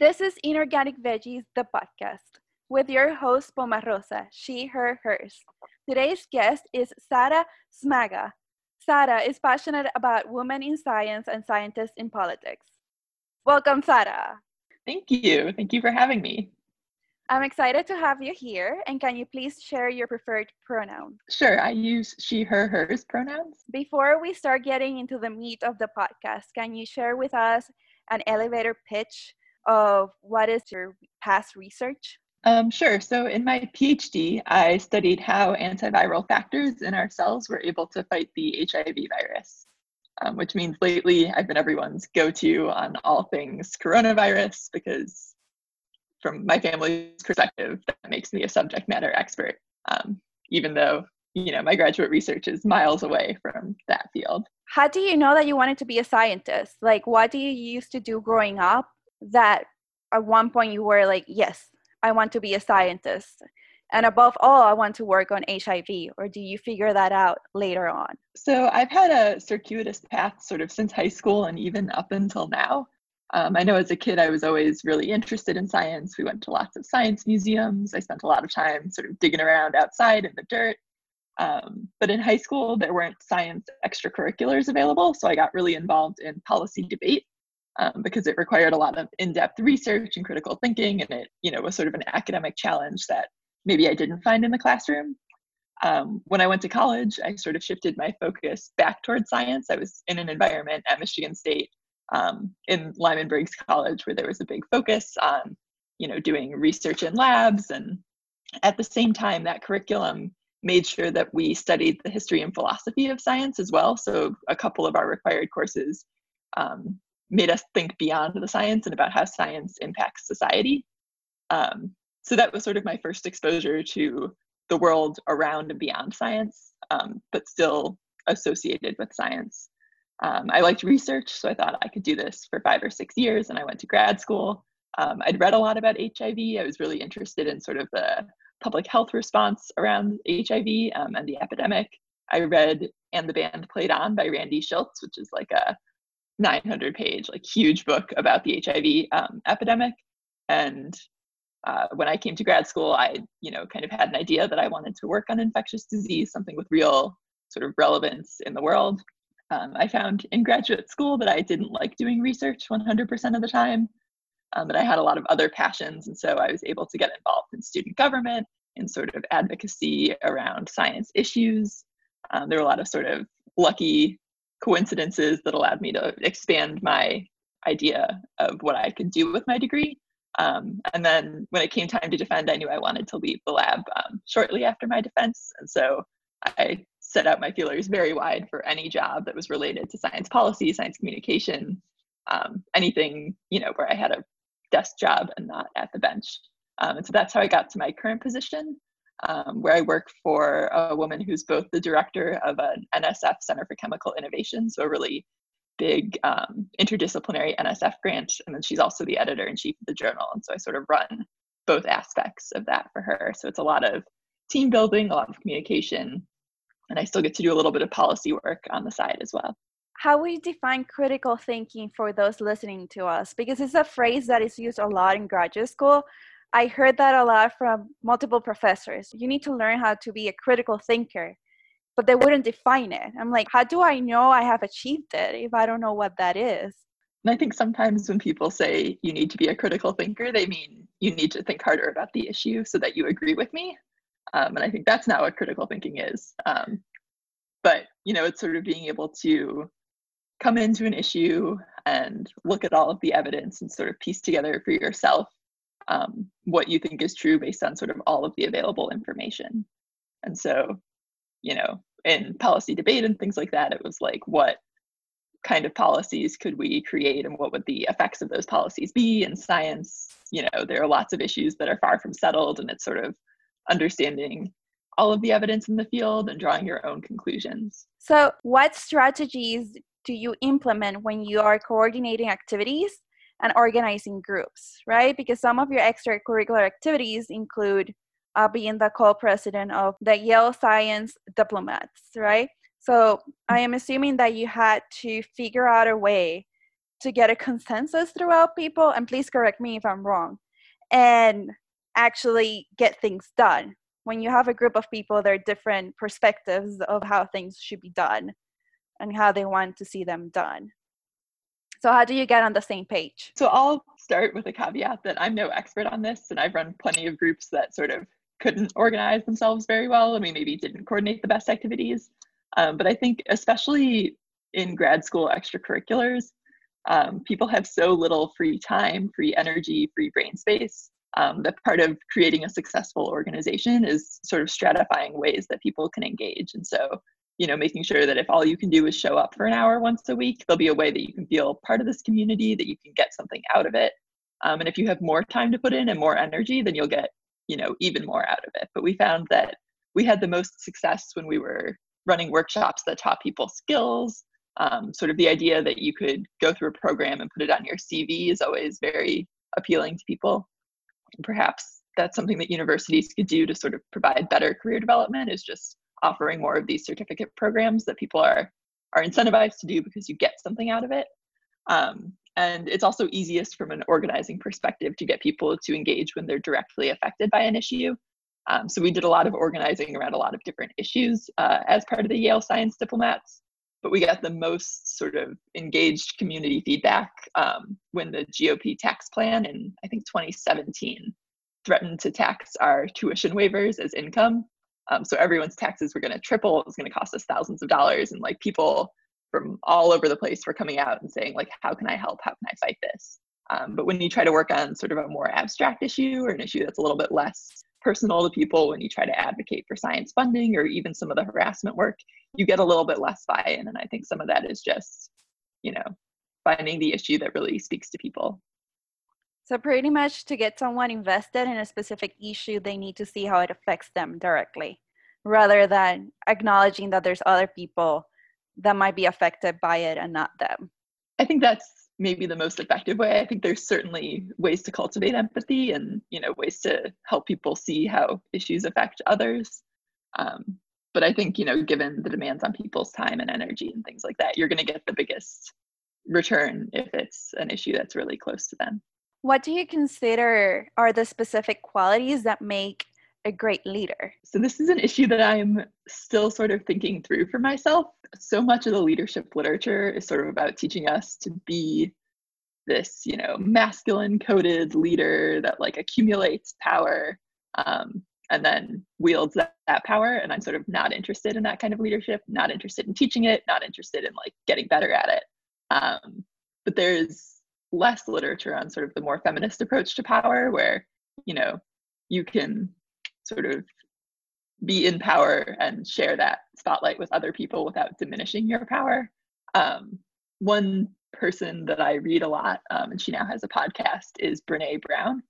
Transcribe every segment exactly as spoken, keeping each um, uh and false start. This is Inorganic Veggies, the podcast, with your host, Pomarosa, she, her, hers. Today's guest is Sara Smaga. Sara is passionate about women in science and scientists in politics. Welcome, Sara. Thank you. Thank you for having me. I'm excited to have you here, and can you please share your preferred pronoun? Sure, I use she, her, hers pronouns. Before we start getting into the meat of the podcast, can you share with us an elevator pitch of what is your past research? Um, sure. So in my PhD, I studied how antiviral factors in our cells were able to fight the H I V virus, um, which means lately I've been everyone's go-to on all things coronavirus because from my family's perspective, that makes me a subject matter expert, um, even though, you know, my graduate research is miles away from that field. How do you know that you wanted to be a scientist? Like, what do you used to do growing up that at one point you were like, yes, I want to be a scientist, and above all, I want to work on H I V, or do you figure that out later on? So I've had a circuitous path sort of since high school and even up until now. Um, I know as a kid, I was always really interested in science. We went to lots of science museums. I spent a lot of time sort of digging around outside in the dirt. Um, but in high school, there weren't science extracurriculars available, so I got really involved in policy debate. Um, because it required a lot of in-depth research and critical thinking, and it, you know, was sort of an academic challenge that maybe I didn't find in the classroom. Um, when I went to college, I sort of shifted my focus back toward science. I was in an environment at Michigan State um, in Lyman Briggs College where there was a big focus on, you know, doing research in labs, and at the same time, that curriculum made sure that we studied the history and philosophy of science as well. So a couple of our required courses Um, made us think beyond the science and about how science impacts society. Um, so that was sort of my first exposure to the world around and beyond science, um, but still associated with science. Um, I liked research, so I thought I could do this for five or six years, and I went to grad school. Um, I'd read a lot about H I V. I was really interested in sort of the public health response around H I V um, and the epidemic. I read And the Band Played On by Randy Schiltz, which is like a nine hundred page, like huge book about the H I V um, epidemic. And uh, when I came to grad school, I, you know, kind of had an idea that I wanted to work on infectious disease, something with real sort of relevance in the world. Um, I found in graduate school that I didn't like doing research one hundred percent of the time, um, but I had a lot of other passions. And so I was able to get involved in student government and sort of advocacy around science issues. Um, there were a lot of sort of lucky coincidences that allowed me to expand my idea of what I could do with my degree. Um, and then when it came time to defend, I knew I wanted to leave the lab um, shortly after my defense. And so I set out my feelers very wide for any job that was related to science policy, science communication, um, anything, you know, where I had a desk job and not at the bench. Um, and so that's how I got to my current position, Um, where I work for a woman who's both the director of an N S F Center for Chemical Innovation, so a really big um, interdisciplinary N S F grant, and then she's also the editor-in-chief of the journal, and so I sort of run both aspects of that for her. So it's a lot of team building, a lot of communication, and I still get to do a little bit of policy work on the side as well. How would you define critical thinking for those listening to us? Because it's a phrase that is used a lot in graduate school. I heard that a lot from multiple professors. You need to learn how to be a critical thinker, but they wouldn't define it. I'm like, how do I know I have achieved it if I don't know what that is? And I think sometimes when people say you need to be a critical thinker, they mean you need to think harder about the issue so that you agree with me. Um, and I think that's not what critical thinking is. Um, but, you know, it's sort of being able to come into an issue and look at all of the evidence and sort of piece together for yourself Um, what you think is true based on sort of all of the available information. And so, you know, in policy debate and things like that, it was like, what kind of policies could we create and what would the effects of those policies be? In science, you know, there are lots of issues that are far from settled, and it's sort of understanding all of the evidence in the field and drawing your own conclusions. So what strategies do you implement when you are coordinating activities and organizing groups, right? Because some of your extracurricular activities include uh, being the co-president of the Yale Science Diplomats, right? So I am assuming that you had to figure out a way to get a consensus throughout people, and please correct me if I'm wrong, and actually get things done. When you have a group of people, there are different perspectives of how things should be done and how they want to see them done. So how do you get on the same page? So I'll start with a caveat that I'm no expert on this, and I've run plenty of groups that sort of couldn't organize themselves very well, and we maybe didn't coordinate the best activities. Um, but I think especially in grad school extracurriculars, um, people have so little free time, free energy, free brain space, um, that part of creating a successful organization is sort of stratifying ways that people can engage. And so, you know, making sure that if all you can do is show up for an hour once a week, there'll be a way that you can feel part of this community, that you can get something out of it. Um, and if you have more time to put in and more energy, then you'll get, you know, even more out of it. But we found that we had the most success when we were running workshops that taught people skills. Um, sort of the idea that you could go through a program and put it on your C V is always very appealing to people. And perhaps that's something that universities could do to sort of provide better career development, is just offering more of these certificate programs that people are, are incentivized to do because you get something out of it. Um, and it's also easiest from an organizing perspective to get people to engage when they're directly affected by an issue. Um, so we did a lot of organizing around a lot of different issues uh, as part of the Yale Science Diplomats, but we got the most sort of engaged community feedback um, when the G O P tax plan in, I think, twenty seventeen threatened to tax our tuition waivers as income. Um, so everyone's taxes were going to triple. It was going to cost us thousands of dollars. And like people from all over the place were coming out and saying, like, how can I help? How can I fight this? Um, but when you try to work on sort of a more abstract issue or an issue that's a little bit less personal to people, when you try to advocate for science funding or even some of the harassment work, you get a little bit less buy-in. And I think some of that is just, you know, finding the issue that really speaks to people. So pretty much to get someone invested in a specific issue, they need to see how it affects them directly, rather than acknowledging that there's other people that might be affected by it and not them. I think that's maybe the most effective way. I think there's certainly ways to cultivate empathy and, you know, ways to help people see how issues affect others. Um, but I think, you know, given the demands on people's time and energy and things like that, you're going to get the biggest return if it's an issue that's really close to them. What do you consider are the specific qualities that make a great leader? So this is an issue that I'm still sort of thinking through for myself. So much of the leadership literature is sort of about teaching us to be this, you know, masculine coded leader that like accumulates power um, and then wields that, that power. And I'm sort of not interested in that kind of leadership, not interested in teaching it, not interested in like getting better at it. Um, but there's less literature on sort of the more feminist approach to power, where, you know, you can sort of be in power and share that spotlight with other people without diminishing your power. Um, one person that I read a lot, um, and she now has a podcast, is Brené Brown.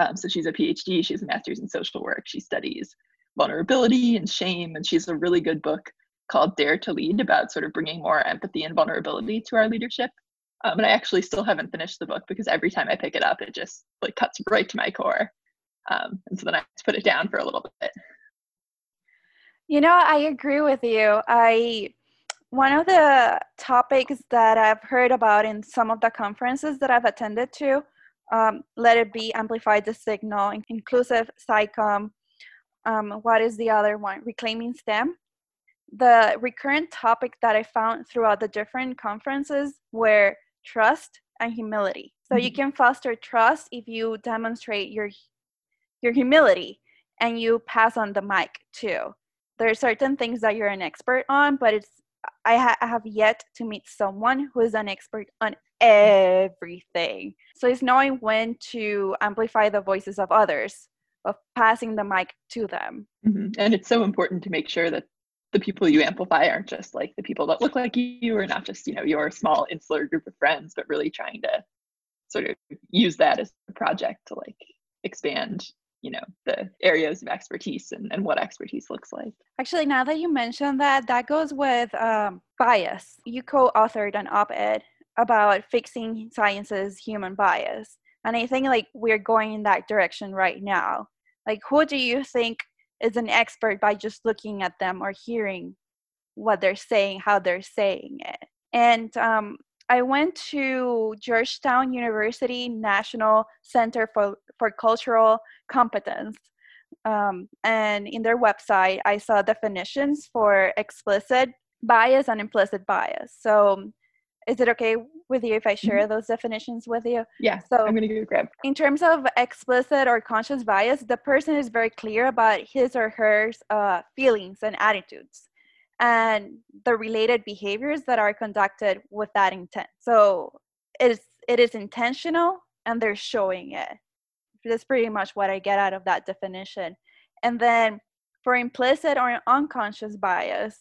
Um, so she's a P H D, she has a master's in social work. She studies vulnerability and shame, and she has a really good book called Dare to Lead about sort of bringing more empathy and vulnerability to our leadership. Um, and I actually still haven't finished the book because every time I pick it up, it just like cuts right to my core. Um, and so then I have to put it down for a little bit. You know, I agree with you. I one of the topics that I've heard about in some of the conferences that I've attended to, um, Let It Be, Amplify the Signal, Inclusive Psychom, um, what is the other one? Reclaiming STEM. The recurrent topic that I found throughout the different conferences were trust and humility. So mm-hmm. you can foster trust if you demonstrate your your humility and you pass on the mic too. There are certain things that you're an expert on, but it's I, ha- I have yet to meet someone who is an expert on everything. So it's knowing when to amplify the voices of others, of passing the mic to them. Mm-hmm. And it's so important to make sure that the people you amplify aren't just like the people that look like you, or not just, you know, your small insular group of friends, but really trying to sort of use that as a project to like expand, you know, the areas of expertise and, and what expertise looks like. Actually, now that you mentioned that, that goes with um, bias. You co-authored an op-ed about fixing science's human bias. And I think like we're going in that direction right now. Like, who do you think is an expert by just looking at them or hearing what they're saying, how they're saying it? And um, I went to Georgetown University National Center for, for Cultural Competence. Um, and in their website, I saw definitions for explicit bias and implicit bias. So is it okay with you if I share those definitions with you? Yeah, so I'm going to get a grab. In terms of explicit or conscious bias, the person is very clear about his or her uh, feelings and attitudes and the related behaviors that are conducted with that intent. So it is, it is intentional and they're showing it. That's pretty much what I get out of that definition. And then for implicit or unconscious bias,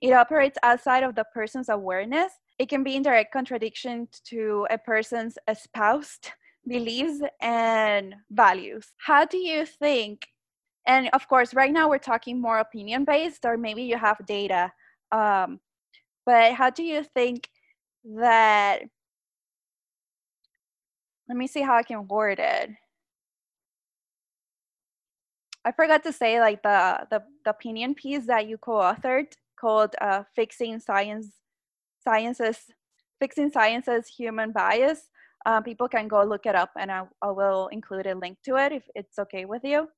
it operates outside of the person's awareness. It can be in direct contradiction to a person's espoused beliefs and values. How do you think, and of course, right now we're talking more opinion-based, or maybe you have data, um, but how do you think that, let me see how I can word it. I forgot to say like the, the, the opinion piece that you co-authored called uh, Fixing Science, Sciences, Fixing Sciences Human Bias. Uh, people can go look it up and I, I will include a link to it if it's okay with you.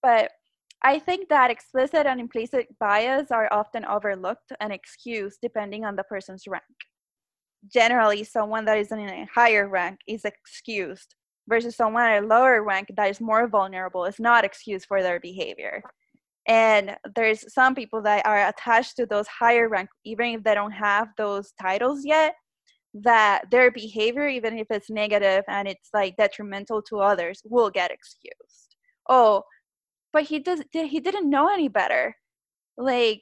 But I think that explicit and implicit bias are often overlooked and excused depending on the person's rank. Generally, someone that is in a higher rank is excused versus someone at a lower rank that is more vulnerable is not excused for their behavior. And there's some people that are attached to those higher rank, even if they don't have those titles yet, that their behavior, even if it's negative and it's like detrimental to others, will get excused. Oh, but he does, he didn't know any better. Like,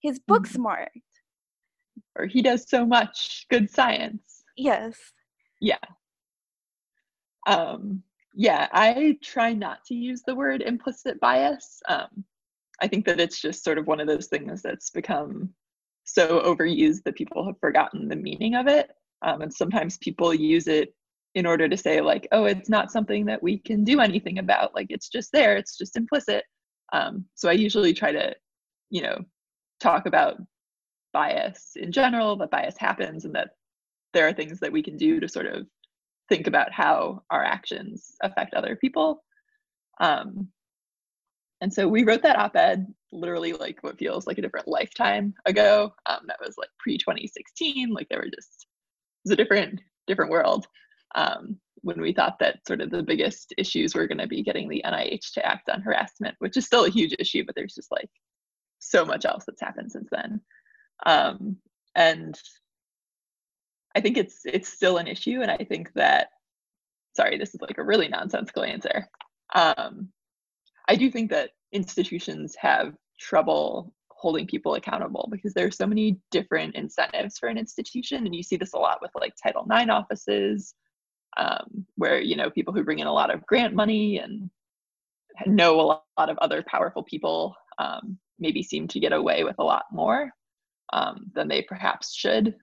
he's book smart. Or he does so much good science. Yes. Yeah. Um, yeah, I try not to use the word implicit bias. Um, I think that it's just sort of one of those things that's become so overused that people have forgotten the meaning of it. Um, and sometimes people use it in order to say like, oh, it's not something that we can do anything about. Like, it's just there, it's just implicit. Um, so I usually try to, you know, talk about bias in general, that bias happens and that there are things that we can do to sort of think about how our actions affect other people. Um, and so we wrote that op-ed literally like what feels like a different lifetime ago. Um, that was like pre twenty sixteen, like there were just, it was a different, different world um, when we thought that sort of the biggest issues were gonna be getting the N I H to act on harassment, which is still a huge issue, but there's just like so much else that's happened since then. Um, and I think it's it's still an issue, and I think that, sorry, this is like a really nonsensical answer. Um, I do think that institutions have trouble holding people accountable because there are so many different incentives for an institution, and you see this a lot with like Title nine offices, um, where, you know, people who bring in a lot of grant money and know a lot, a lot of other powerful people um, maybe seem to get away with a lot more um, than they perhaps should.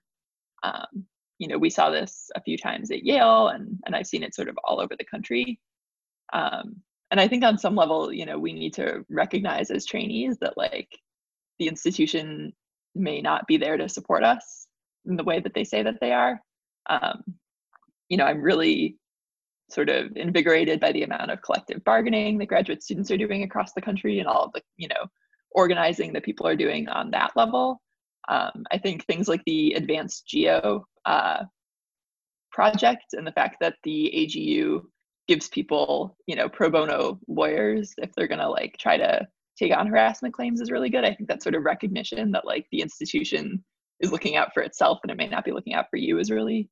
Um, You know, we saw this a few times at Yale, and, and I've seen it sort of all over the country. Um, and I think on some level, you know, we need to recognize as trainees that like the institution may not be there to support us in the way that they say that they are. Um, you know, I'm really sort of invigorated by the amount of collective bargaining that graduate students are doing across the country and all of the, you know, organizing that people are doing on that level. Um, I think things like the Advanced Geo uh, project and the fact that the A G U gives people, you know, pro bono lawyers if they're going to like try to take on harassment claims is really good. I think that sort of recognition that like the institution is looking out for itself and it may not be looking out for you is really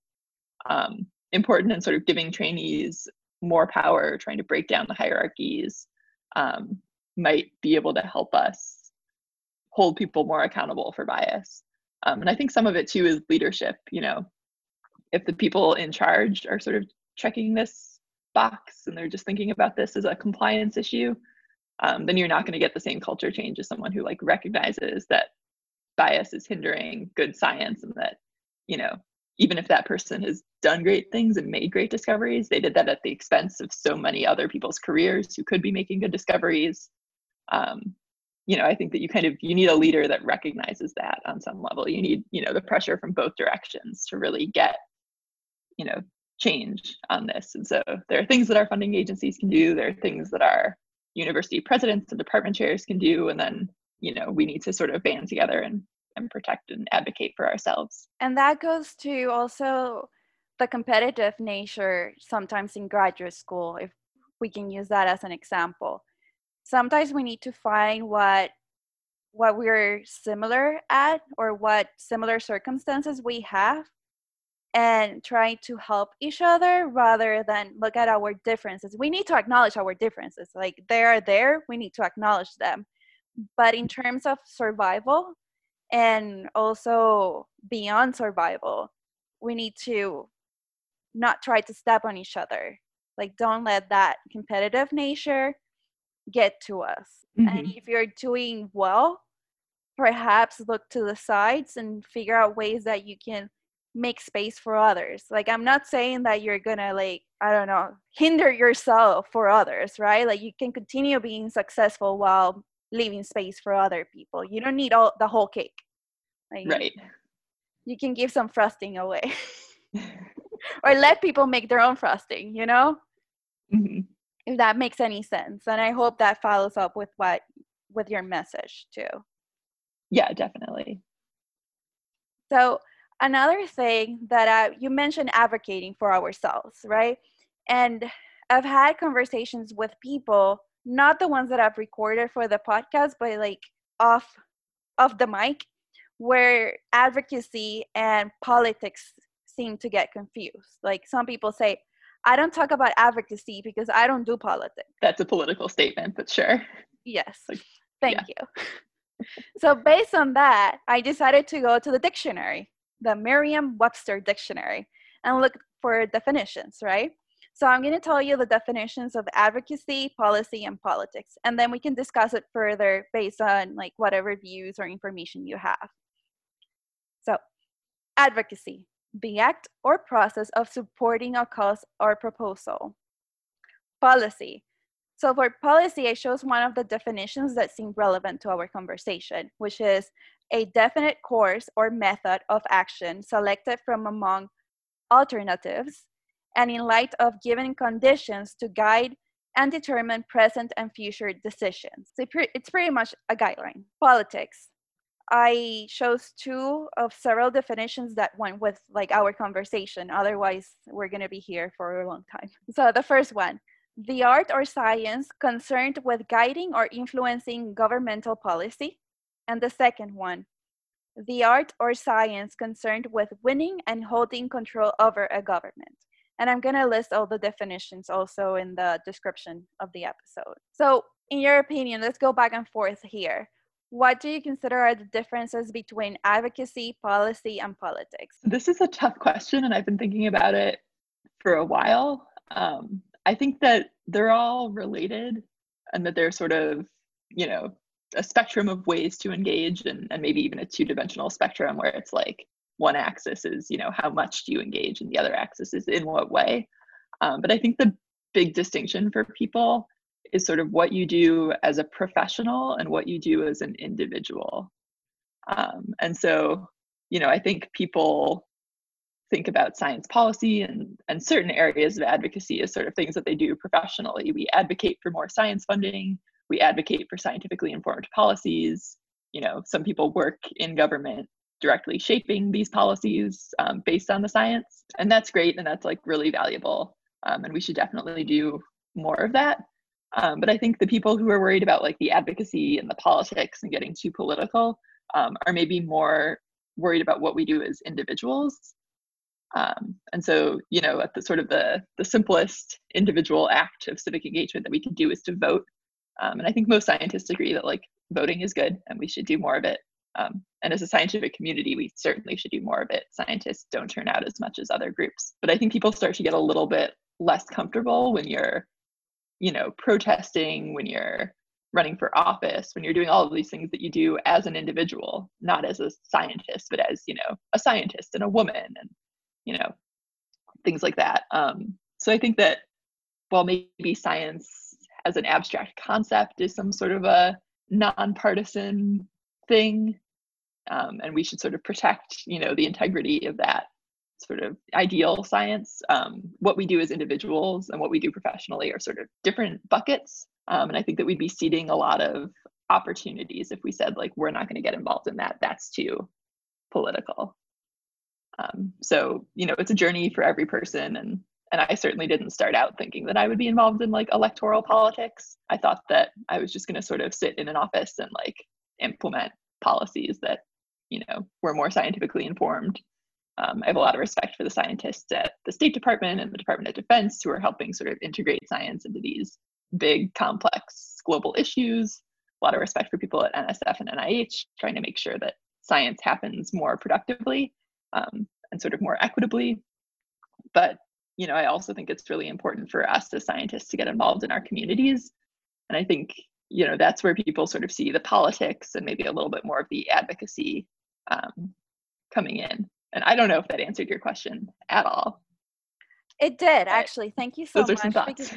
um, important, and sort of giving trainees more power, trying to break down the hierarchies um, might be able to help us hold people more accountable for bias. Um, and I think some of it too is leadership. You know, if the people in charge are sort of checking this box and they're just thinking about this as a compliance issue, um, then you're not gonna get the same culture change as someone who like recognizes that bias is hindering good science and that, you know, even if that person has done great things and made great discoveries, they did that at the expense of so many other people's careers who could be making good discoveries. Um, you know, I think that you kind of, you need a leader that recognizes that on some level. You need, you know, the pressure from both directions to really get, you know, change on this. And so there are things that our funding agencies can do. There are things that our university presidents and department chairs can do. And then, you know, we need to sort of band together and, and protect and advocate for ourselves. And that goes to also the competitive nature sometimes in graduate school, if we can use that as an example. Sometimes we need to find what what we're similar at or what similar circumstances we have and try to help each other rather than look at our differences. We need to acknowledge our differences. Like, they are there, we need to acknowledge them. But in terms of survival and also beyond survival, we need to not try to step on each other. Like, don't let that competitive nature get to us. Mm-hmm. And if you're doing well, perhaps look to the sides and figure out ways that you can make space for others. Like, I'm not saying that you're gonna, like, I don't know, hinder yourself for others, right? Like, you can continue being successful while leaving space for other people. You don't need all the whole cake. Like, right. You can give some frosting away. Or let people make their own frosting, you know? Mm-hmm. If that makes any sense. And I hope that follows up with what, with your message too. Yeah, definitely. So another thing that I, you mentioned advocating for ourselves, right? And I've had conversations with people, not the ones that I've recorded for the podcast, but like off, off the mic, where advocacy and politics seem to get confused. Like, some people say, I don't talk about advocacy because I don't do politics. That's a political statement, but sure. Yes. Like, Thank yeah. you. So based on that, I decided to go to the dictionary, the Merriam-Webster dictionary, and look for definitions, right? So I'm going to tell you the definitions of advocacy, policy, and politics, and then we can discuss it further based on like whatever views or information you have. So, advocacy. The act or process of supporting a cause or proposal. Policy. So for policy, I chose one of the definitions that seem relevant to our conversation, which is a definite course or method of action selected from among alternatives and in light of given conditions to guide and determine present and future decisions. So it's pretty much a guideline. Politics. I chose two of several definitions that went with like our conversation. Otherwise, we're going to be here for a long time. So the first one, the art or science concerned with guiding or influencing governmental policy. And the second one, the art or science concerned with winning and holding control over a government. And I'm going to list all the definitions also in the description of the episode. So in your opinion, let's go back and forth here. What do you consider are the differences between advocacy, policy, and politics? This is a tough question, and I've been thinking about it for a while. Um, I think that they're all related and that they're sort of, you know, a spectrum of ways to engage, and, and maybe even a two-dimensional spectrum where it's like one axis is, you know, how much do you engage, and the other axis is in what way. Um, but I think the big distinction for people is sort of what you do as a professional and what you do as an individual. Um, and so, you know, I think people think about science policy and, and certain areas of advocacy as sort of things that they do professionally. We advocate for more science funding. We advocate for scientifically informed policies. You know, some people work in government directly shaping these policies um, based on the science. And that's great. And that's like really valuable. Um, and we should definitely do more of that. Um, but I think the people who are worried about like the advocacy and the politics and getting too political um, are maybe more worried about what we do as individuals. Um, and so, you know, at the sort of the, the simplest individual act of civic engagement that we can do is to vote. Um, and I think most scientists agree that like voting is good and we should do more of it. Um, and as a scientific community, we certainly should do more of it. Scientists don't turn out as much as other groups. But I think people start to get a little bit less comfortable when you're you know, protesting, when you're running for office, when you're doing all of these things that you do as an individual, not as a scientist, but as, you know, a scientist and a woman and, you know, things like that. Um, so I think that while maybe science as an abstract concept is some sort of a nonpartisan thing. Um, and we should sort of protect, you know, the integrity of that sort of ideal science. Um, what we do as individuals and what we do professionally are sort of different buckets. Um, and I think that we'd be ceding a lot of opportunities if we said, like, we're not going to get involved in that. That's too political. Um, so, you know, it's a journey for every person. And and I certainly didn't start out thinking that I would be involved in, like, electoral politics. I thought that I was just going to sort of sit in an office and, like, implement policies that, you know, were more scientifically informed. Um, I have a lot of respect for the scientists at the State Department and the Department of Defense who are helping sort of integrate science into these big, complex global issues. A lot of respect for people at N S F and N I H trying to make sure that science happens more productively um, and sort of more equitably. But, you know, I also think it's really important for us as scientists to get involved in our communities. And I think, you know, that's where people sort of see the politics and maybe a little bit more of the advocacy um, coming in. And I don't know if that answered your question at all. It did, but actually. Thank you so much. Those are some thoughts.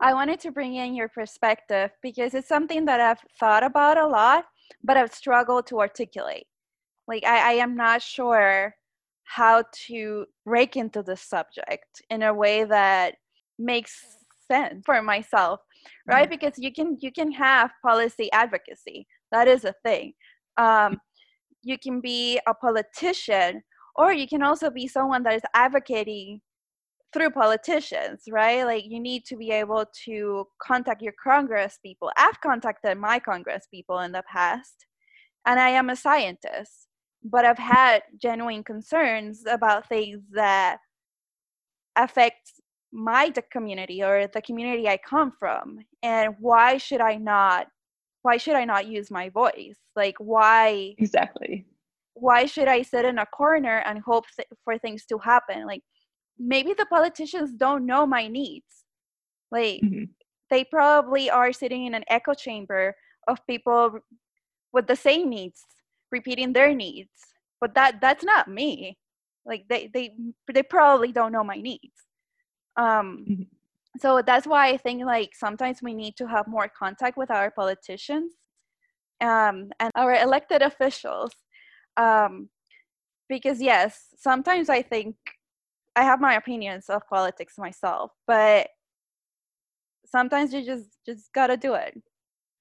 I wanted to bring in your perspective because it's something that I've thought about a lot, but I've struggled to articulate. Like, I, I am not sure how to break into this subject in a way that makes sense for myself, right? Mm-hmm. Because you can you can have policy advocacy. That is a thing. Um, you can be a politician, or you can also be someone that is advocating through politicians, right? Like, you need to be able to contact your Congress people. I've contacted my Congress people in the past, and I am a scientist, but I've had genuine concerns about things that affect my community or the community I come from. And why should I not, why should I not use my voice? Like, why? Exactly. Why should I sit in a corner and hope th- for things to happen? Like, maybe the politicians don't know my needs. Like, mm-hmm. they probably are sitting in an echo chamber of people with the same needs, repeating their needs. But that that's not me. Like, they they, they probably don't know my needs. Um, mm-hmm. So that's why I think, like, sometimes we need to have more contact with our politicians um, and our elected officials. Um, because, yes, sometimes I think I have my opinions of politics myself, but sometimes you just, just gotta do it,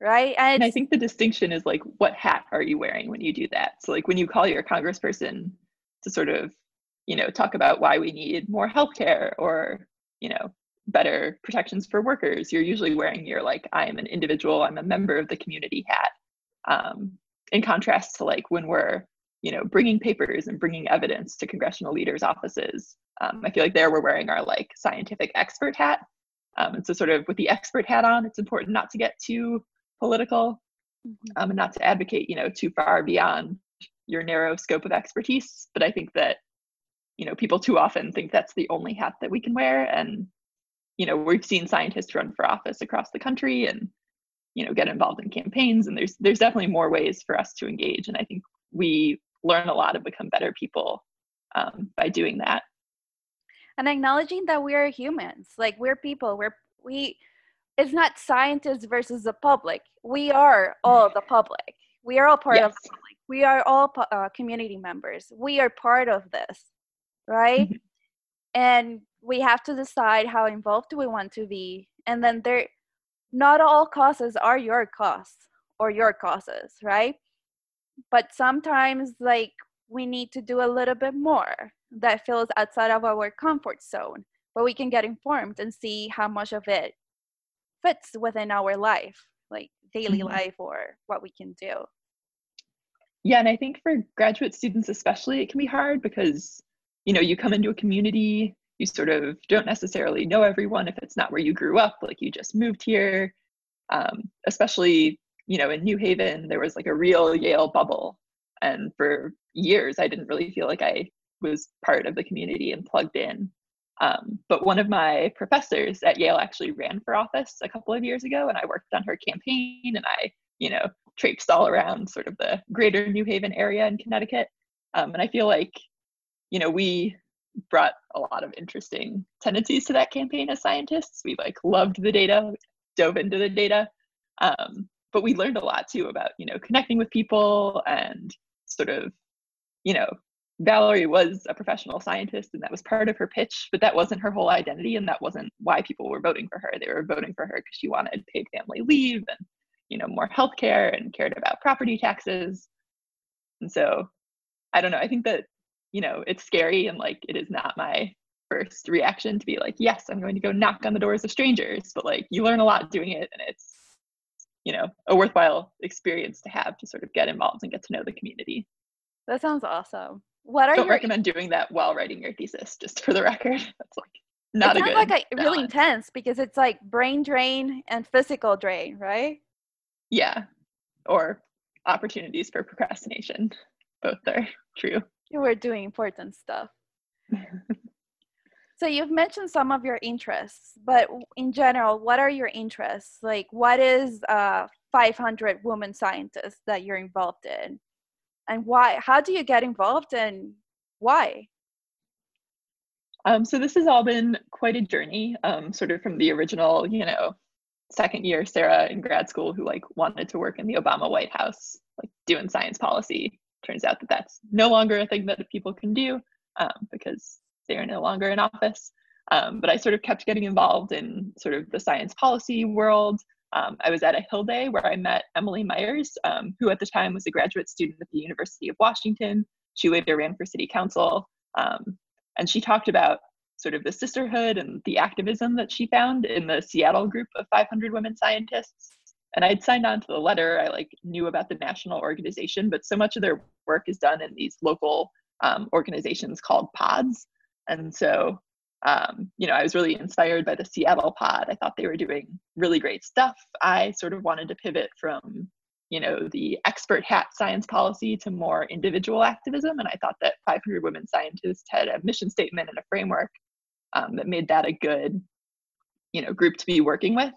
right? And, and I think the distinction is, like, what hat are you wearing when you do that? So, like, when you call your congressperson to sort of, you know, talk about why we need more healthcare or, you know, better protections for workers, you're usually wearing your, like, I am an individual, I'm a member of the community hat. Um, in contrast to, like, when we're, you know, bringing papers and bringing evidence to congressional leaders' offices. Um, I feel like there we're wearing our, like, scientific expert hat. Um, and so sort of with the expert hat on, it's important not to get too political um, and not to advocate, you know, too far beyond your narrow scope of expertise. But I think that, you know, people too often think that's the only hat that we can wear. And, you know, we've seen scientists run for office across the country and, you know, get involved in campaigns. And there's there's definitely more ways for us to engage. And I think we learn a lot and become better people um, by doing that. And acknowledging that we are humans, like, we're people, we're, we, it's not scientists versus the public. We are all the public. We are all part yes. of the public. We are all uh, community members. We are part of this, right? Mm-hmm. And we have to decide how involved do we want to be. And then there, not all causes are your cause or your causes, right? But sometimes, like, we need to do a little bit more that feels outside of our comfort zone, but we can get informed and see how much of it fits within our life, like daily mm-hmm. life or what we can do. Yeah, and I think for graduate students especially, it can be hard because, you know, you come into a community, you sort of don't necessarily know everyone if it's not where you grew up, like you just moved here, um, especially you know, in New Haven, there was like a real Yale bubble. And for years, I didn't really feel like I was part of the community and plugged in. Um, but one of my professors at Yale actually ran for office a couple of years ago, and I worked on her campaign and I, you know, traipsed all around sort of the greater New Haven area in Connecticut. Um, and I feel like, you know, we brought a lot of interesting tendencies to that campaign as scientists. We like loved the data, dove into the data. Um, but we learned a lot too about, you know, connecting with people and sort of, you know, Valerie was a professional scientist and that was part of her pitch, but that wasn't her whole identity. And that wasn't why people were voting for her. They were voting for her because she wanted paid family leave and, you know, more healthcare and cared about property taxes. And so, I don't know, I think that, you know, it's scary. And like, it is not my first reaction to be like, yes, I'm going to go knock on the doors of strangers, but like you learn a lot doing it. And it's, you know, a worthwhile experience to have to sort of get involved and get to know the community. That sounds awesome. What are Don't your... recommend doing that while writing your thesis, just for the record. That's like not it a good. It's like a, really intense because it's like brain drain and physical drain, right? Yeah, or opportunities for procrastination. Both are true. You were doing important stuff. So you've mentioned some of your interests, but in general, what are your interests? Like, what is uh, five hundred Women Scientists that you're involved in? And why? How do you get involved and why? Um, so this has all been quite a journey, um, sort of from the original, you know, second year Sarah in grad school who like wanted to work in the Obama White House, like doing science policy. Turns out that that's no longer a thing that people can do um, because they are no longer in office. Um, but I sort of kept getting involved in sort of the science policy world. Um, I was at a Hill Day where I met Emily Myers, um, who at the time was a graduate student at the University of Washington. She later ran for city council. Um, and she talked about sort of the sisterhood and the activism that she found in the Seattle group of five hundred women scientists. And I'd signed on to the letter. I like knew about the national organization, but so much of their work is done in these local um, organizations called pods. And so Um, you know, I was really inspired by the Seattle pod. I thought they were doing really great stuff. I sort of wanted to pivot from, you know, the expert hat science policy to more individual activism. And I thought that five hundred Women Scientists had a mission statement and a framework um, that made that a good, you know, group to be working with.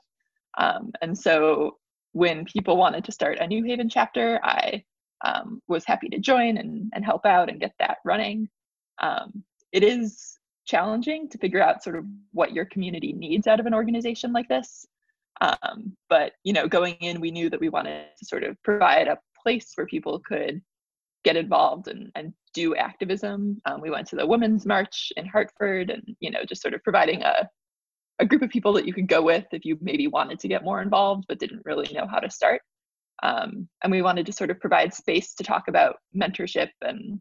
Um, and so when people wanted to start a New Haven chapter, I um, was happy to join and, and help out and get that running. Um, it is challenging to figure out sort of what your community needs out of an organization like this. Um, but, you know, going in, we knew that we wanted to sort of provide a place where people could get involved and, and do activism. Um, we went to the Women's March in Hartford and, you know, just sort of providing a, a group of people that you could go with if you maybe wanted to get more involved, but didn't really know how to start. Um, and we wanted to sort of provide space to talk about mentorship and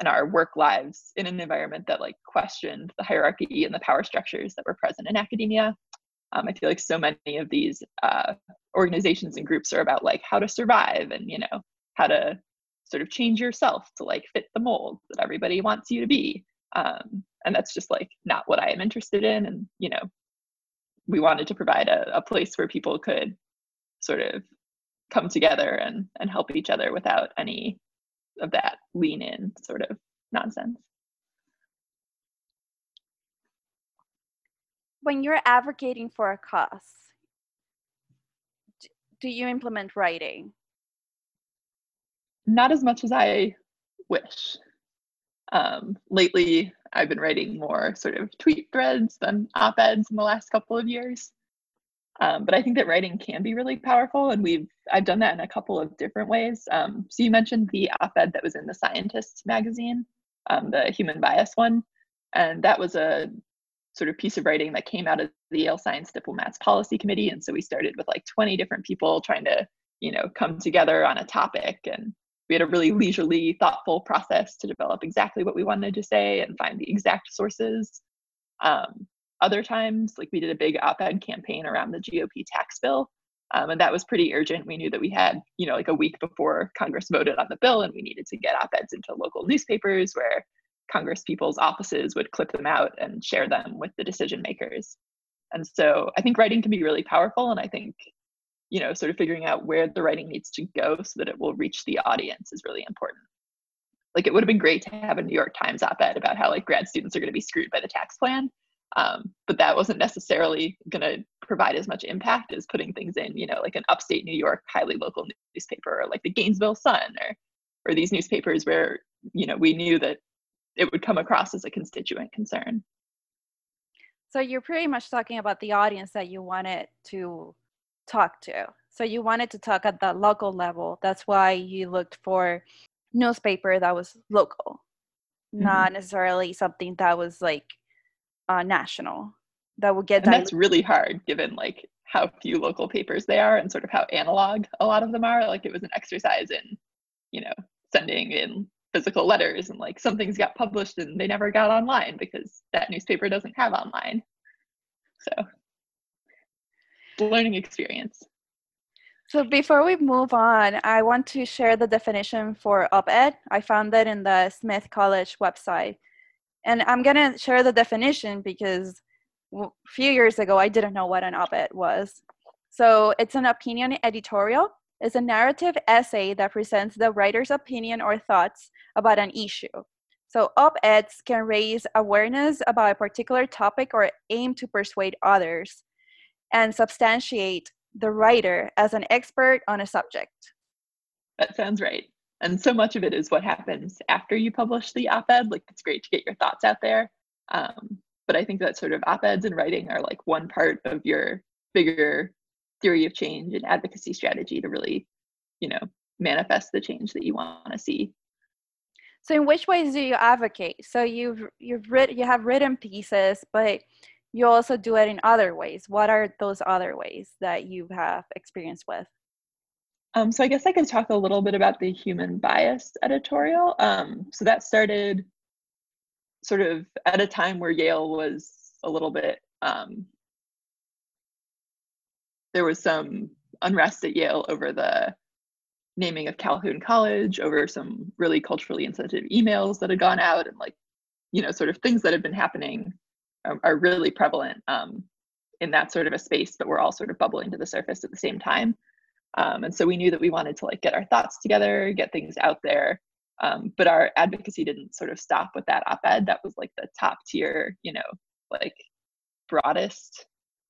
and our work lives in an environment that like questioned the hierarchy and the power structures that were present in academia. Um, I feel like so many of these uh, organizations and groups are about like how to survive and, you know, how to sort of change yourself to like fit the mold that everybody wants you to be. Um, and that's just like not what I am interested in. And, you know, we wanted to provide a, a place where people could sort of come together and, and help each other without any of that lean in sort of nonsense. When you're advocating for a cause, do you implement writing? Not as much as I wish. Um, lately, I've been writing more sort of tweet threads than op-eds in the last couple of years. Um, but I think that writing can be really powerful, and we've I've done that in a couple of different ways. Um, so you mentioned the op-ed that was in the Scientist magazine, um, the Human Bias one, and that was a sort of piece of writing that came out of the Yale Science Diplomats Policy Committee. And so we started with like twenty different people trying to, you know, come together on a topic, and we had a really leisurely, thoughtful process to develop exactly what we wanted to say and find the exact sources. Um, Other times, like we did a big op-ed campaign around the G O P tax bill, um, and that was pretty urgent. We knew that we had, you know, like a week before Congress voted on the bill, and we needed to get op-eds into local newspapers where Congress people's offices would clip them out and share them with the decision makers. And so I think writing can be really powerful, and I think, you know, sort of figuring out where the writing needs to go so that it will reach the audience is really important. Like it would have been great to have a New York Times op-ed about how like grad students are going to be screwed by the tax plan. Um, but that wasn't necessarily going to provide as much impact as putting things in, you know, like an upstate New York, highly local newspaper, or like the Gainesville Sun, or or these newspapers where, you know, we knew that it would come across as a constituent concern. So you're pretty much talking about the audience that you wanted to talk to. So you wanted to talk at that local level. That's why you looked for newspaper that was local, mm-hmm. not necessarily something that was like uh, national that would get. And that's really hard given like how few local papers they are and sort of how analog a lot of them are. Like it was an exercise in, you know, sending in physical letters and like some things got published and they never got online because that newspaper doesn't have online. So learning experience. So before we move on, I want to share the definition for op-ed. I found it in the Smith College website. And I'm going to share the definition because a few years ago, I didn't know what an op-ed was. So it's an opinion editorial. It's a narrative essay that presents the writer's opinion or thoughts about an issue. So op-eds can raise awareness about a particular topic or aim to persuade others and substantiate the writer as an expert on a subject. That sounds right. And so much of it is what happens after you publish the op-ed. Like, it's great to get your thoughts out there. Um, but I think that sort of op-eds and writing are like one part of your bigger theory of change and advocacy strategy to really, you know, manifest the change that you want to see. So in which ways do you advocate? So you've, you've writ- you have written pieces, but you also do it in other ways. What are those other ways that you have experience with? Um, so I guess I could talk a little bit about the human bias editorial. Um, so that started sort of at a time where Yale was a little bit, um, there was some unrest at Yale over the naming of Calhoun College, over some really culturally insensitive emails that had gone out and like, you know, sort of things that had been happening are really prevalent um, in that sort of a space, but we're all sort of bubbling to the surface at the same time. Um, and so we knew that we wanted to like get our thoughts together, get things out there. Um, but our advocacy didn't sort of stop with that op-ed. That was like the top tier, you know, like broadest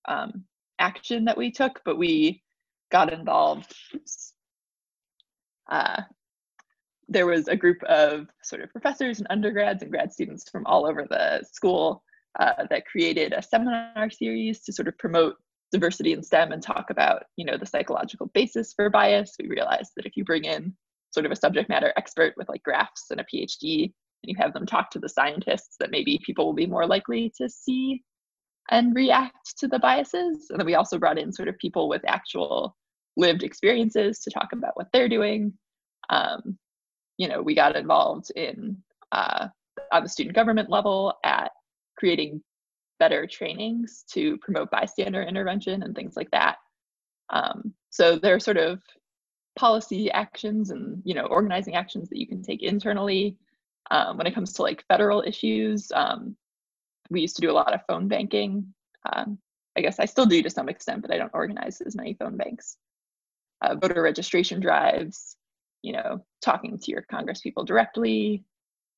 um, action that we took, but we got involved. Uh, there was a group of sort of professors and undergrads and grad students from all over the school Uh, that created a seminar series to sort of promote diversity in STEM and talk about, you know, the psychological basis for bias. We realized that if you bring in sort of a subject matter expert with like graphs and a PhD, and you have them talk to the scientists, that maybe people will be more likely to see and react to the biases. And then we also brought in sort of people with actual lived experiences to talk about what they're doing. Um, you know, we got involved in uh, on the student government level at creating better trainings to promote bystander intervention and things like that. Um, so there are sort of policy actions and, you know, organizing actions that you can take internally. Um, when it comes to like federal issues, um, we used to do a lot of phone banking. Um, I guess I still do to some extent, but I don't organize as many phone banks. Uh, voter registration drives, you know, talking to your Congress people directly.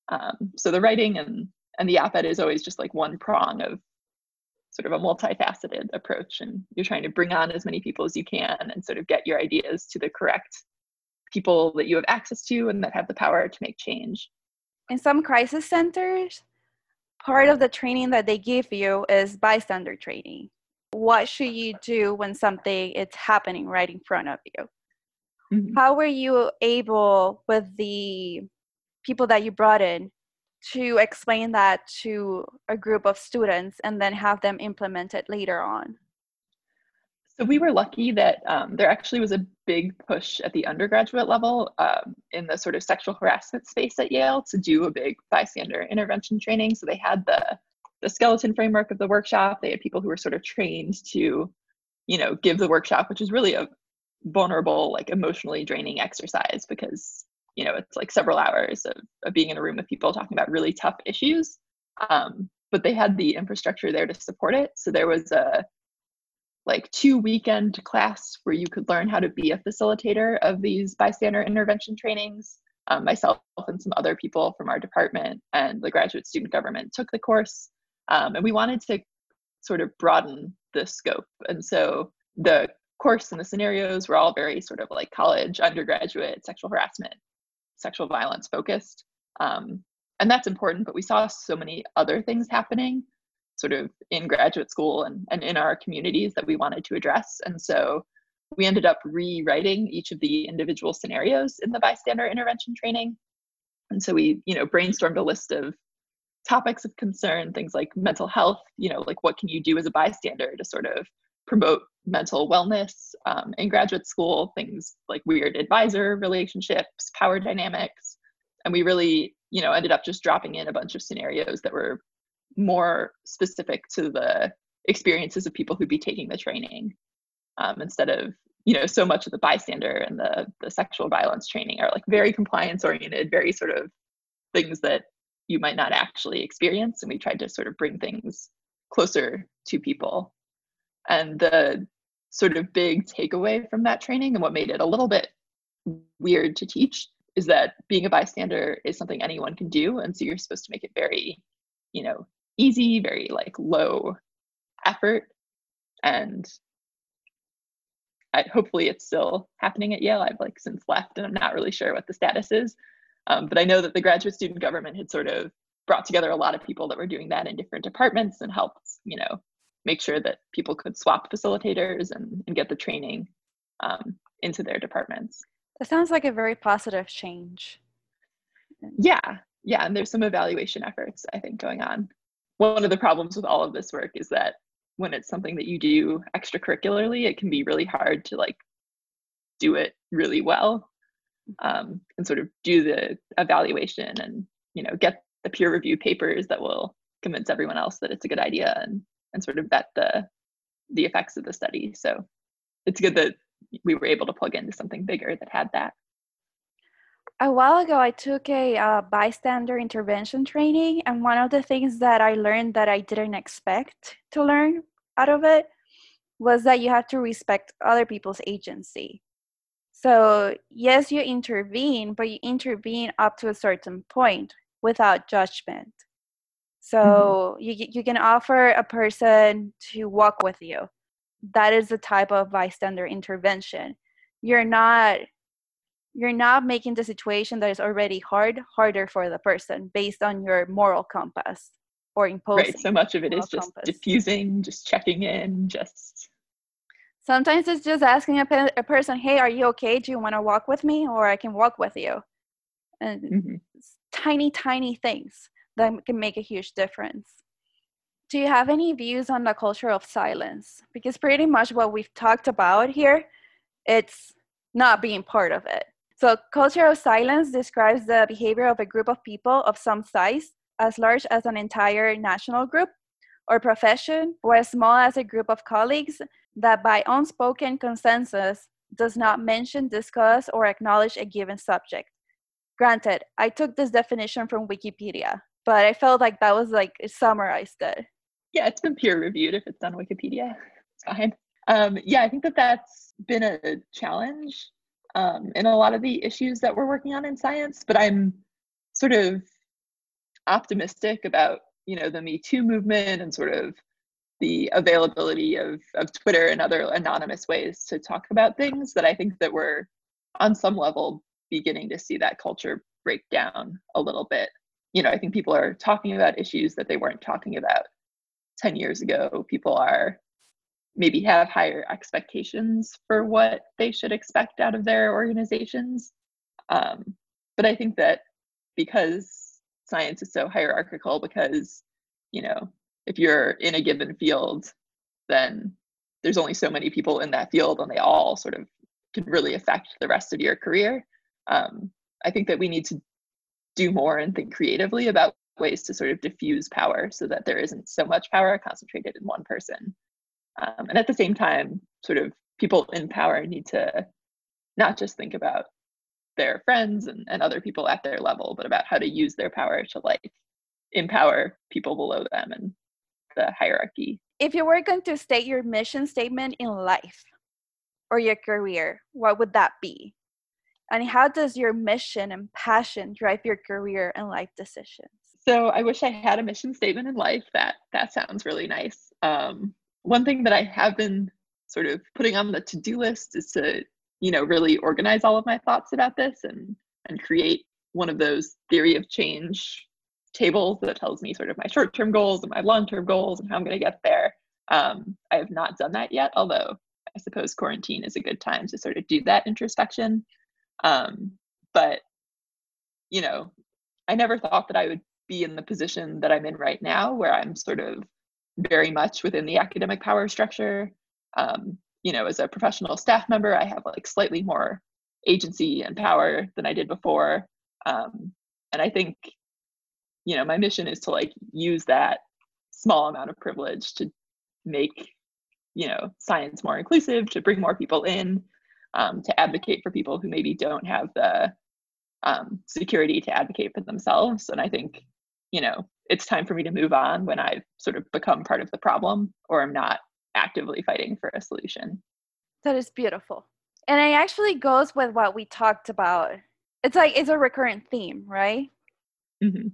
Um, so the writing and And the op-ed is always just like one prong of sort of a multifaceted approach. And you're trying to bring on as many people as you can and sort of get your ideas to the correct people that you have access to and that have the power to make change. In some crisis centers, part of the training that they give you is bystander training. What should you do when something is happening right in front of you? Mm-hmm. How were you able with the people that you brought in to explain that to a group of students and then have them implement it later on? So we were lucky that um, there actually was a big push at the undergraduate level um, in the sort of sexual harassment space at Yale to do a big bystander intervention training. So they had the, the skeleton framework of the workshop. They had people who were sort of trained to, you know, give the workshop, which is really a vulnerable, like emotionally draining exercise because you know, it's like several hours of, of being in a room with people talking about really tough issues. Um, but they had the infrastructure there to support it. So there was a like two weekend class where you could learn how to be a facilitator of these bystander intervention trainings. Um, myself and some other people from our department and the graduate student government took the course. Um, and we wanted to sort of broaden the scope. And so the course and the scenarios were all very sort of like college, undergraduate, sexual harassment, sexual violence focused. Um, and that's important, but we saw so many other things happening sort of in graduate school and, and in our communities that we wanted to address. And so we ended up rewriting each of the individual scenarios in the bystander intervention training. And so we, you know, brainstormed a list of topics of concern, things like mental health, you know, like what can you do as a bystander to sort of promote mental wellness um, in graduate school, things like weird advisor relationships, power dynamics. And we really, you know, ended up just dropping in a bunch of scenarios that were more specific to the experiences of people who'd be taking the training, um, instead of, you know, so much of the bystander and the, the sexual violence training are like very compliance oriented, very sort of things that you might not actually experience. And we tried to sort of bring things closer to people. And the sort of big takeaway from that training, and what made it a little bit weird to teach, is that being a bystander is something anyone can do. And so you're supposed to make it very, you know, easy, very like low effort. And I, hopefully it's still happening at Yale. I've like since left and I'm not really sure what the status is. Um, but I know that the graduate student government had sort of brought together a lot of people that were doing that in different departments and helped, you know, make sure that people could swap facilitators and, and get the training um, into their departments. That sounds like a very positive change. Yeah, yeah, and there's some evaluation efforts, I think, going on. One of the problems with all of this work is that when it's something that you do extracurricularly, it can be really hard to like do it really well um, and sort of do the evaluation and, you know, get the peer review papers that will convince everyone else that it's a good idea and, and sort of vet the, the effects of the study. So it's good that we were able to plug into something bigger that had that. A while ago, I took a uh, bystander intervention training, and one of the things that I learned that I didn't expect to learn out of it was that you have to respect other people's agency. So yes, you intervene, but you intervene up to a certain point without judgment. So mm-hmm. you you can offer a person to walk with you. That is the type of bystander intervention. You're not you're not making the situation that is already hard, harder for the person based on your moral compass or imposing. Right, so much of it is just compass. diffusing, just checking in, just... Sometimes it's just asking a, pe- a person, hey, are you okay? Do you want to walk with me? Or I can walk with you. And mm-hmm. tiny, tiny things that can make a huge difference. Do you have any views on the culture of silence? Because pretty much what we've talked about here, it's not being part of it. So culture of silence describes the behavior of a group of people of some size, as large as an entire national group or profession, or as small as a group of colleagues that by unspoken consensus does not mention, discuss, or acknowledge a given subject. Granted, I took this definition from Wikipedia, but I felt like that was like, it summarized it. Yeah, it's been peer reviewed if it's on Wikipedia. It's fine. Um, yeah, I think that that's been a challenge um, in a lot of the issues that we're working on in science, but I'm sort of optimistic about, you know, the Me Too movement and sort of the availability of, of Twitter and other anonymous ways to talk about things, that I think that we're on some level beginning to see that culture break down a little bit. You know, I think people are talking about issues that they weren't talking about ten years ago. People are maybe have higher expectations for what they should expect out of their organizations. Um, but I think that because science is so hierarchical, because, you know, if you're in a given field, then there's only so many people in that field and they all sort of can really affect the rest of your career. Um, I think that we need to do more and think creatively about ways to sort of diffuse power so that there isn't so much power concentrated in one person. Um, and at the same time, sort of people in power need to not just think about their friends and, and other people at their level, but about how to use their power to like empower people below them and the hierarchy. If you were going to state your mission statement in life or your career, what would that be? And how does your mission and passion drive your career and life decisions? So I wish I had a mission statement in life. That that sounds really nice. Um, one thing that I have been sort of putting on the to-do list is to, you know, really organize all of my thoughts about this and and create one of those theory of change tables that tells me sort of my short-term goals and my long-term goals and how I'm going to get there. Um, I have not done that yet, although I suppose quarantine is a good time to sort of do that introspection. Um, but, you know, I never thought that I would be in the position that I'm in right now, where I'm sort of very much within the academic power structure. Um, you know, as a professional staff member, I have like slightly more agency and power than I did before. Um, and I think, you know, my mission is to like use that small amount of privilege to make, you know, science more inclusive, to bring more people in, um, to advocate for people who maybe don't have the um, security to advocate for themselves. And I think, you know, it's time for me to move on when I've sort of become part of the problem, or I'm not actively fighting for a solution. That is beautiful. And it actually goes with what we talked about. It's like, it's a recurrent theme, right? Mm-hmm.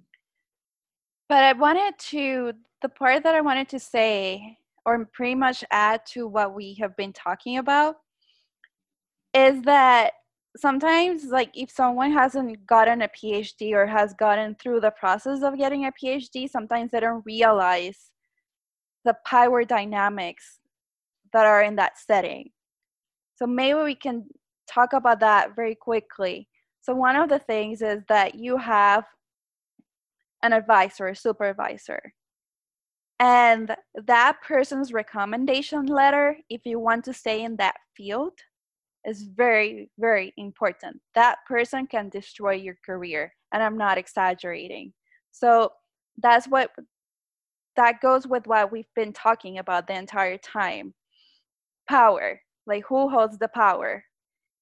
But I wanted to, the part that I wanted to say, or pretty much add to what we have been talking about, is that sometimes, like, if someone hasn't gotten a PhD or has gotten through the process of getting a PhD, sometimes they don't realize the power dynamics that are in that setting. So maybe we can talk about that very quickly. So one of the things is that you have an advisor, a supervisor, and that person's recommendation letter, if you want to stay in that field, is very, very important. That person can destroy your career, and I'm not exaggerating. So that's what, that goes with what we've been talking about the entire time. Power, like who holds the power,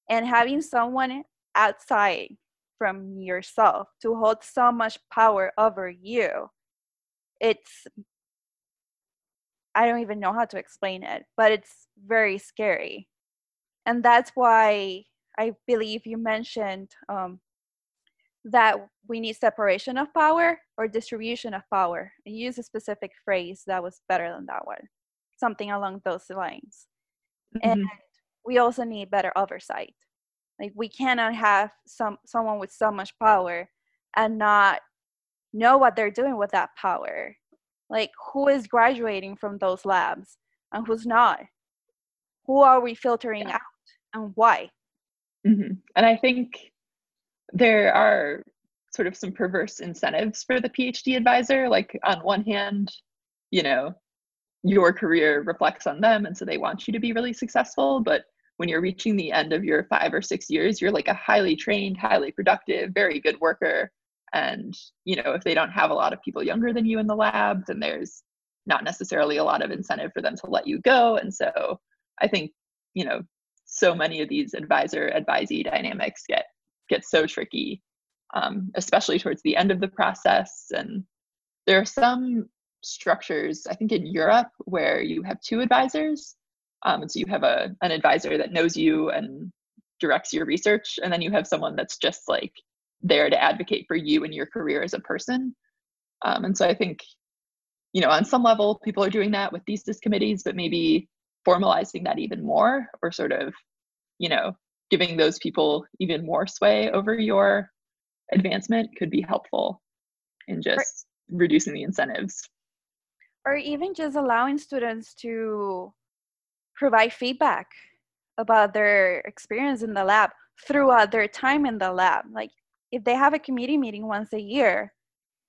and having someone outside from yourself to hold so much power over you. It's, I don't even know how to explain it, but it's very scary. And that's why I believe you mentioned um, that we need separation of power or distribution of power. And you used a specific phrase that was better than that one, something along those lines. Mm-hmm. And we also need better oversight. Like, we cannot have some someone with so much power and not know what they're doing with that power. Like, who is graduating from those labs and who's not? Who are we filtering yeah. out, and why? Mm-hmm. And I think there are sort of some perverse incentives for the PhD advisor. Like, on one hand, you know, your career reflects on them, and so they want you to be really successful. But when you're reaching the end of your five or six years, you're like a highly trained, highly productive, very good worker. And, you know, if they don't have a lot of people younger than you in the lab, then there's not necessarily a lot of incentive for them to let you go. And so I think, you know, so many of these advisor advisee dynamics get, get so tricky, um, especially towards the end of the process. And there are some structures, I think in Europe, where you have two advisors. Um, and so you have a, an advisor that knows you and directs your research. And then you have someone that's just like there to advocate for you and your career as a person. Um, and so I think, you know, on some level, people are doing that with thesis committees, but maybe formalizing that even more, or sort of, you know, giving those people even more sway over your advancement could be helpful in just or, reducing the incentives. Or even just allowing students to provide feedback about their experience in the lab throughout their time in the lab. Like, if they have a committee meeting once a year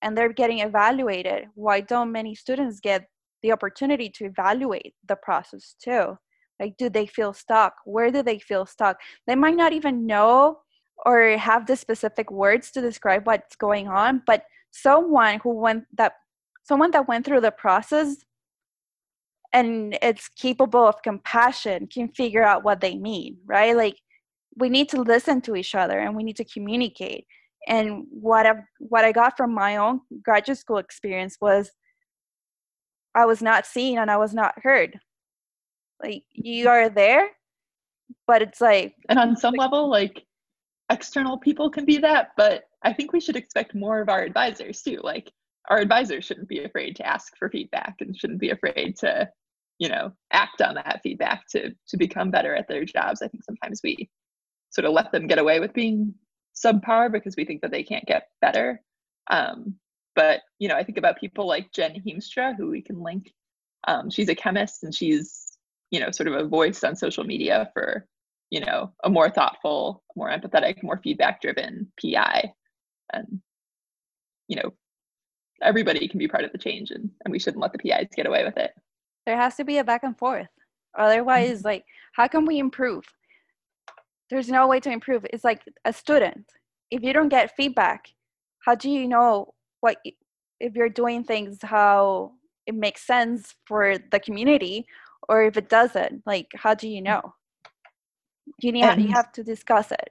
and they're getting evaluated, why don't many students get the opportunity to evaluate the process too? Like, do they feel stuck? Where do they feel stuck? They might not even know or have the specific words to describe what's going on, but someone who went that someone that went through the process and it's capable of compassion can figure out what they need, right? Like, we need to listen to each other and we need to communicate. And what I what I got from my own graduate school experience was I was not seen and I was not heard. Like, you are there, but it's like... And on some like, level, like, external people can be that, but I think we should expect more of our advisors too. Like, our advisors shouldn't be afraid to ask for feedback and shouldn't be afraid to, you know, act on that feedback to to become better at their jobs. I think sometimes we sort of let them get away with being subpar because we think that they can't get better. Um, but, you know, I think about people like Jen Heemstra, who we can link. Um, she's a chemist and she's you know, sort of a voice on social media for, you know, a more thoughtful, more empathetic, more feedback-driven P I. And, you know, everybody can be part of the change, and, and we shouldn't let the P Is get away with it. There has to be a back and forth. Otherwise, mm-hmm. like, how can we improve? There's no way to improve. It's like a student. If you don't get feedback, how do you know what, if you're doing things, how it makes sense for the community, or if it doesn't, like, how do you know? You need, and, you have to discuss it.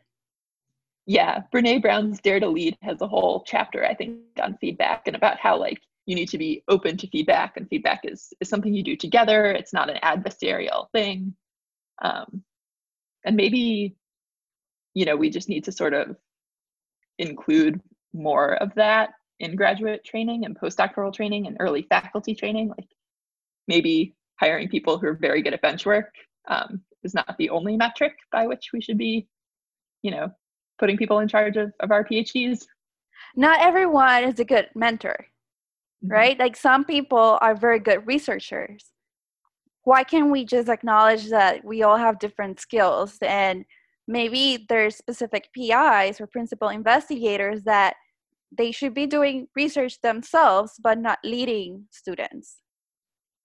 Yeah. Brené Brown's Dare to Lead has a whole chapter, I think, on feedback and about how, like, you need to be open to feedback, and feedback is, is something you do together. It's not an adversarial thing. Um, and maybe, you know, we just need to sort of include more of that in graduate training and postdoctoral training and early faculty training. Like, maybe hiring people who are very good at bench work um, is not the only metric by which we should be, you know, putting people in charge of, of our PhDs. Not everyone is a good mentor, mm-hmm. right? Like, some people are very good researchers. Why can't we just acknowledge that we all have different skills, and maybe there's specific P Is or principal investigators that they should be doing research themselves, but not leading students.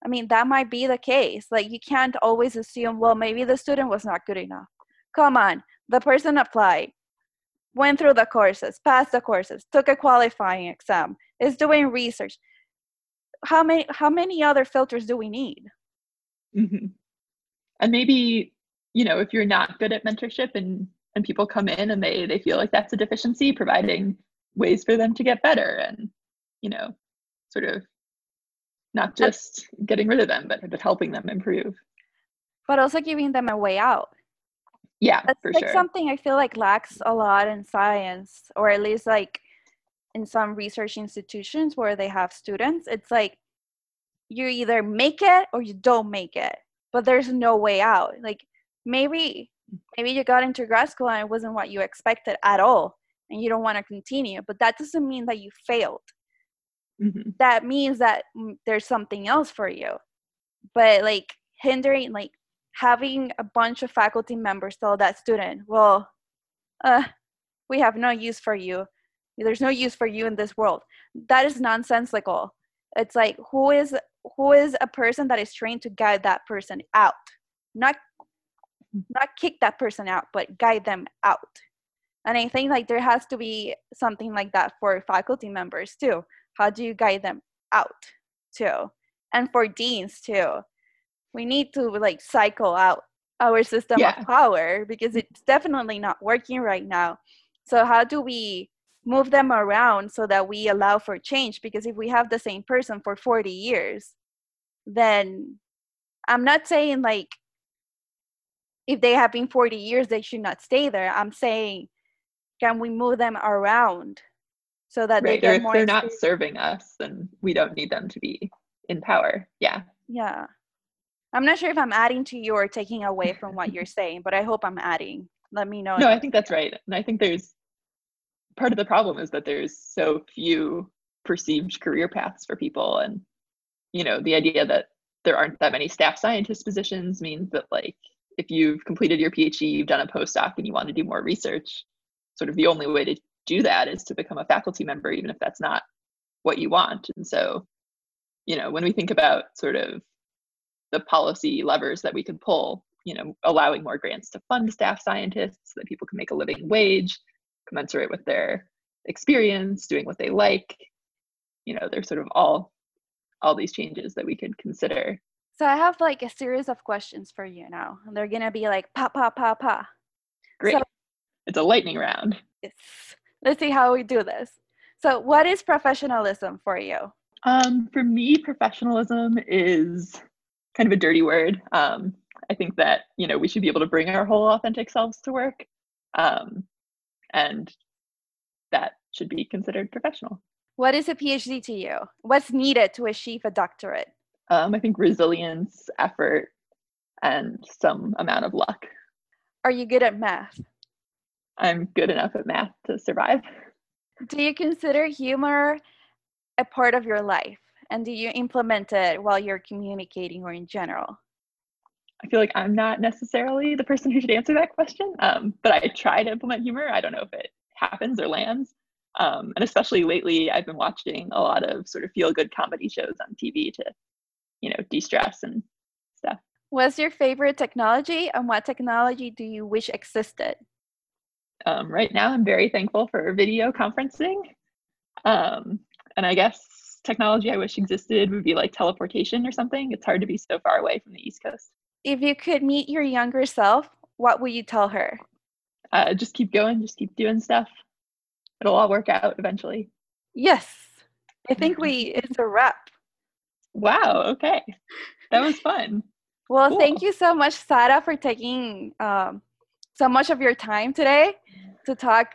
I mean, that might be the case. Like, you can't always assume, well, maybe the student was not good enough. Come on, the person applied, went through the courses, passed the courses, took a qualifying exam, is doing research. How many, how many other filters do we need? Mm-hmm. And maybe, you know, if you're not good at mentorship and, and people come in and they, they feel like that's a deficiency, providing ways for them to get better and, you know, sort of not just getting rid of them, but, but helping them improve. But also giving them a way out. Yeah, that's for like sure. something I feel like lacks a lot in science, or at least like in some research institutions where they have students. It's like you either make it or you don't make it, but there's no way out. Like maybe, maybe you got into grad school and it wasn't what you expected at all, and you don't want to continue, but that doesn't mean that you failed. Mm-hmm. That means that there's something else for you. But like hindering, like having a bunch of faculty members tell that student, well, uh, we have no use for you. There's no use for you in this world. That is nonsensical. It's like, who is who is a person that is trained to guide that person out? Not, not kick that person out, but guide them out. And I think like there has to be something like that for faculty members too. How do you guide them out too? And for deans too. We need to like cycle out our system yeah. of power, because it's definitely not working right now. So how do we move them around so that we allow for change? Because if we have the same person for forty years, then I'm not saying like if they have been forty years, they should not stay there. I'm saying, can we move them around so that right. they get more experience? They're not serving us, and we don't need them to be in power. Yeah. Yeah. I'm not sure if I'm adding to you or taking away from what you're saying, but I hope I'm adding. Let me know. No, I think that's right. And I think there's part of the problem is that there's so few perceived career paths for people. And, you know, the idea that there aren't that many staff scientist positions means that, like, if you've completed your PhD, you've done a postdoc, and you want to do more research, sort of the only way to do that is to become a faculty member, even if that's not what you want. And so, you know, when we think about sort of the policy levers that we could pull, you know, allowing more grants to fund staff scientists so that people can make a living wage commensurate with their experience, doing what they like, you know, there's sort of all, all these changes that we could consider. So I have like a series of questions for you now, and they're going to be like, pa, pa, pa, pa. Great. So, it's a lightning round. Yes. Let's see how we do this. So what is professionalism for you? Um, for me, professionalism is kind of a dirty word. Um, I think that, you know, we should be able to bring our whole authentic selves to work. Um, and that should be considered professional. What is a PhD to you? What's needed to achieve a doctorate? Um, I think resilience, effort, and some amount of luck. Are you good at math? I'm good enough at math to survive. Do you consider humor a part of your life? And do you implement it while you're communicating or in general? I feel like I'm not necessarily the person who should answer that question, um, but I try to implement humor. I don't know if it happens or lands. Um, and especially lately, I've been watching a lot of sort of feel-good comedy shows on T V to, you know, de-stress and stuff. What's your favorite technology, and what technology do you wish existed? Um, right now, I'm very thankful for video conferencing. Um, and I guess technology I wish existed would be like teleportation or something. It's hard to be so far away from the East Coast. If you could meet your younger self, what would you tell her? Uh, just keep going, just keep doing stuff. It'll all work out eventually. Yes. I think we, it's a wrap. Wow. Okay. That was fun. Well, cool. Thank you so much, Sara, for taking um, so much of your time today to talk,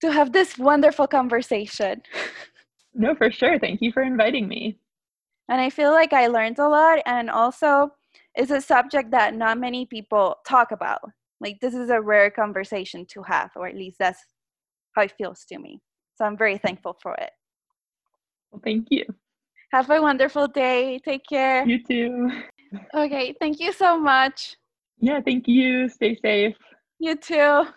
to have this wonderful conversation. No, for sure. Thank you for inviting me. And I feel like I learned a lot. And also it's a subject that not many people talk about. Like, this is a rare conversation to have, or at least that's how it feels to me. So I'm very thankful for it. Well, thank you. Have a wonderful day. Take care. You too. Okay. Thank you so much. Yeah, thank you. Stay safe. You too.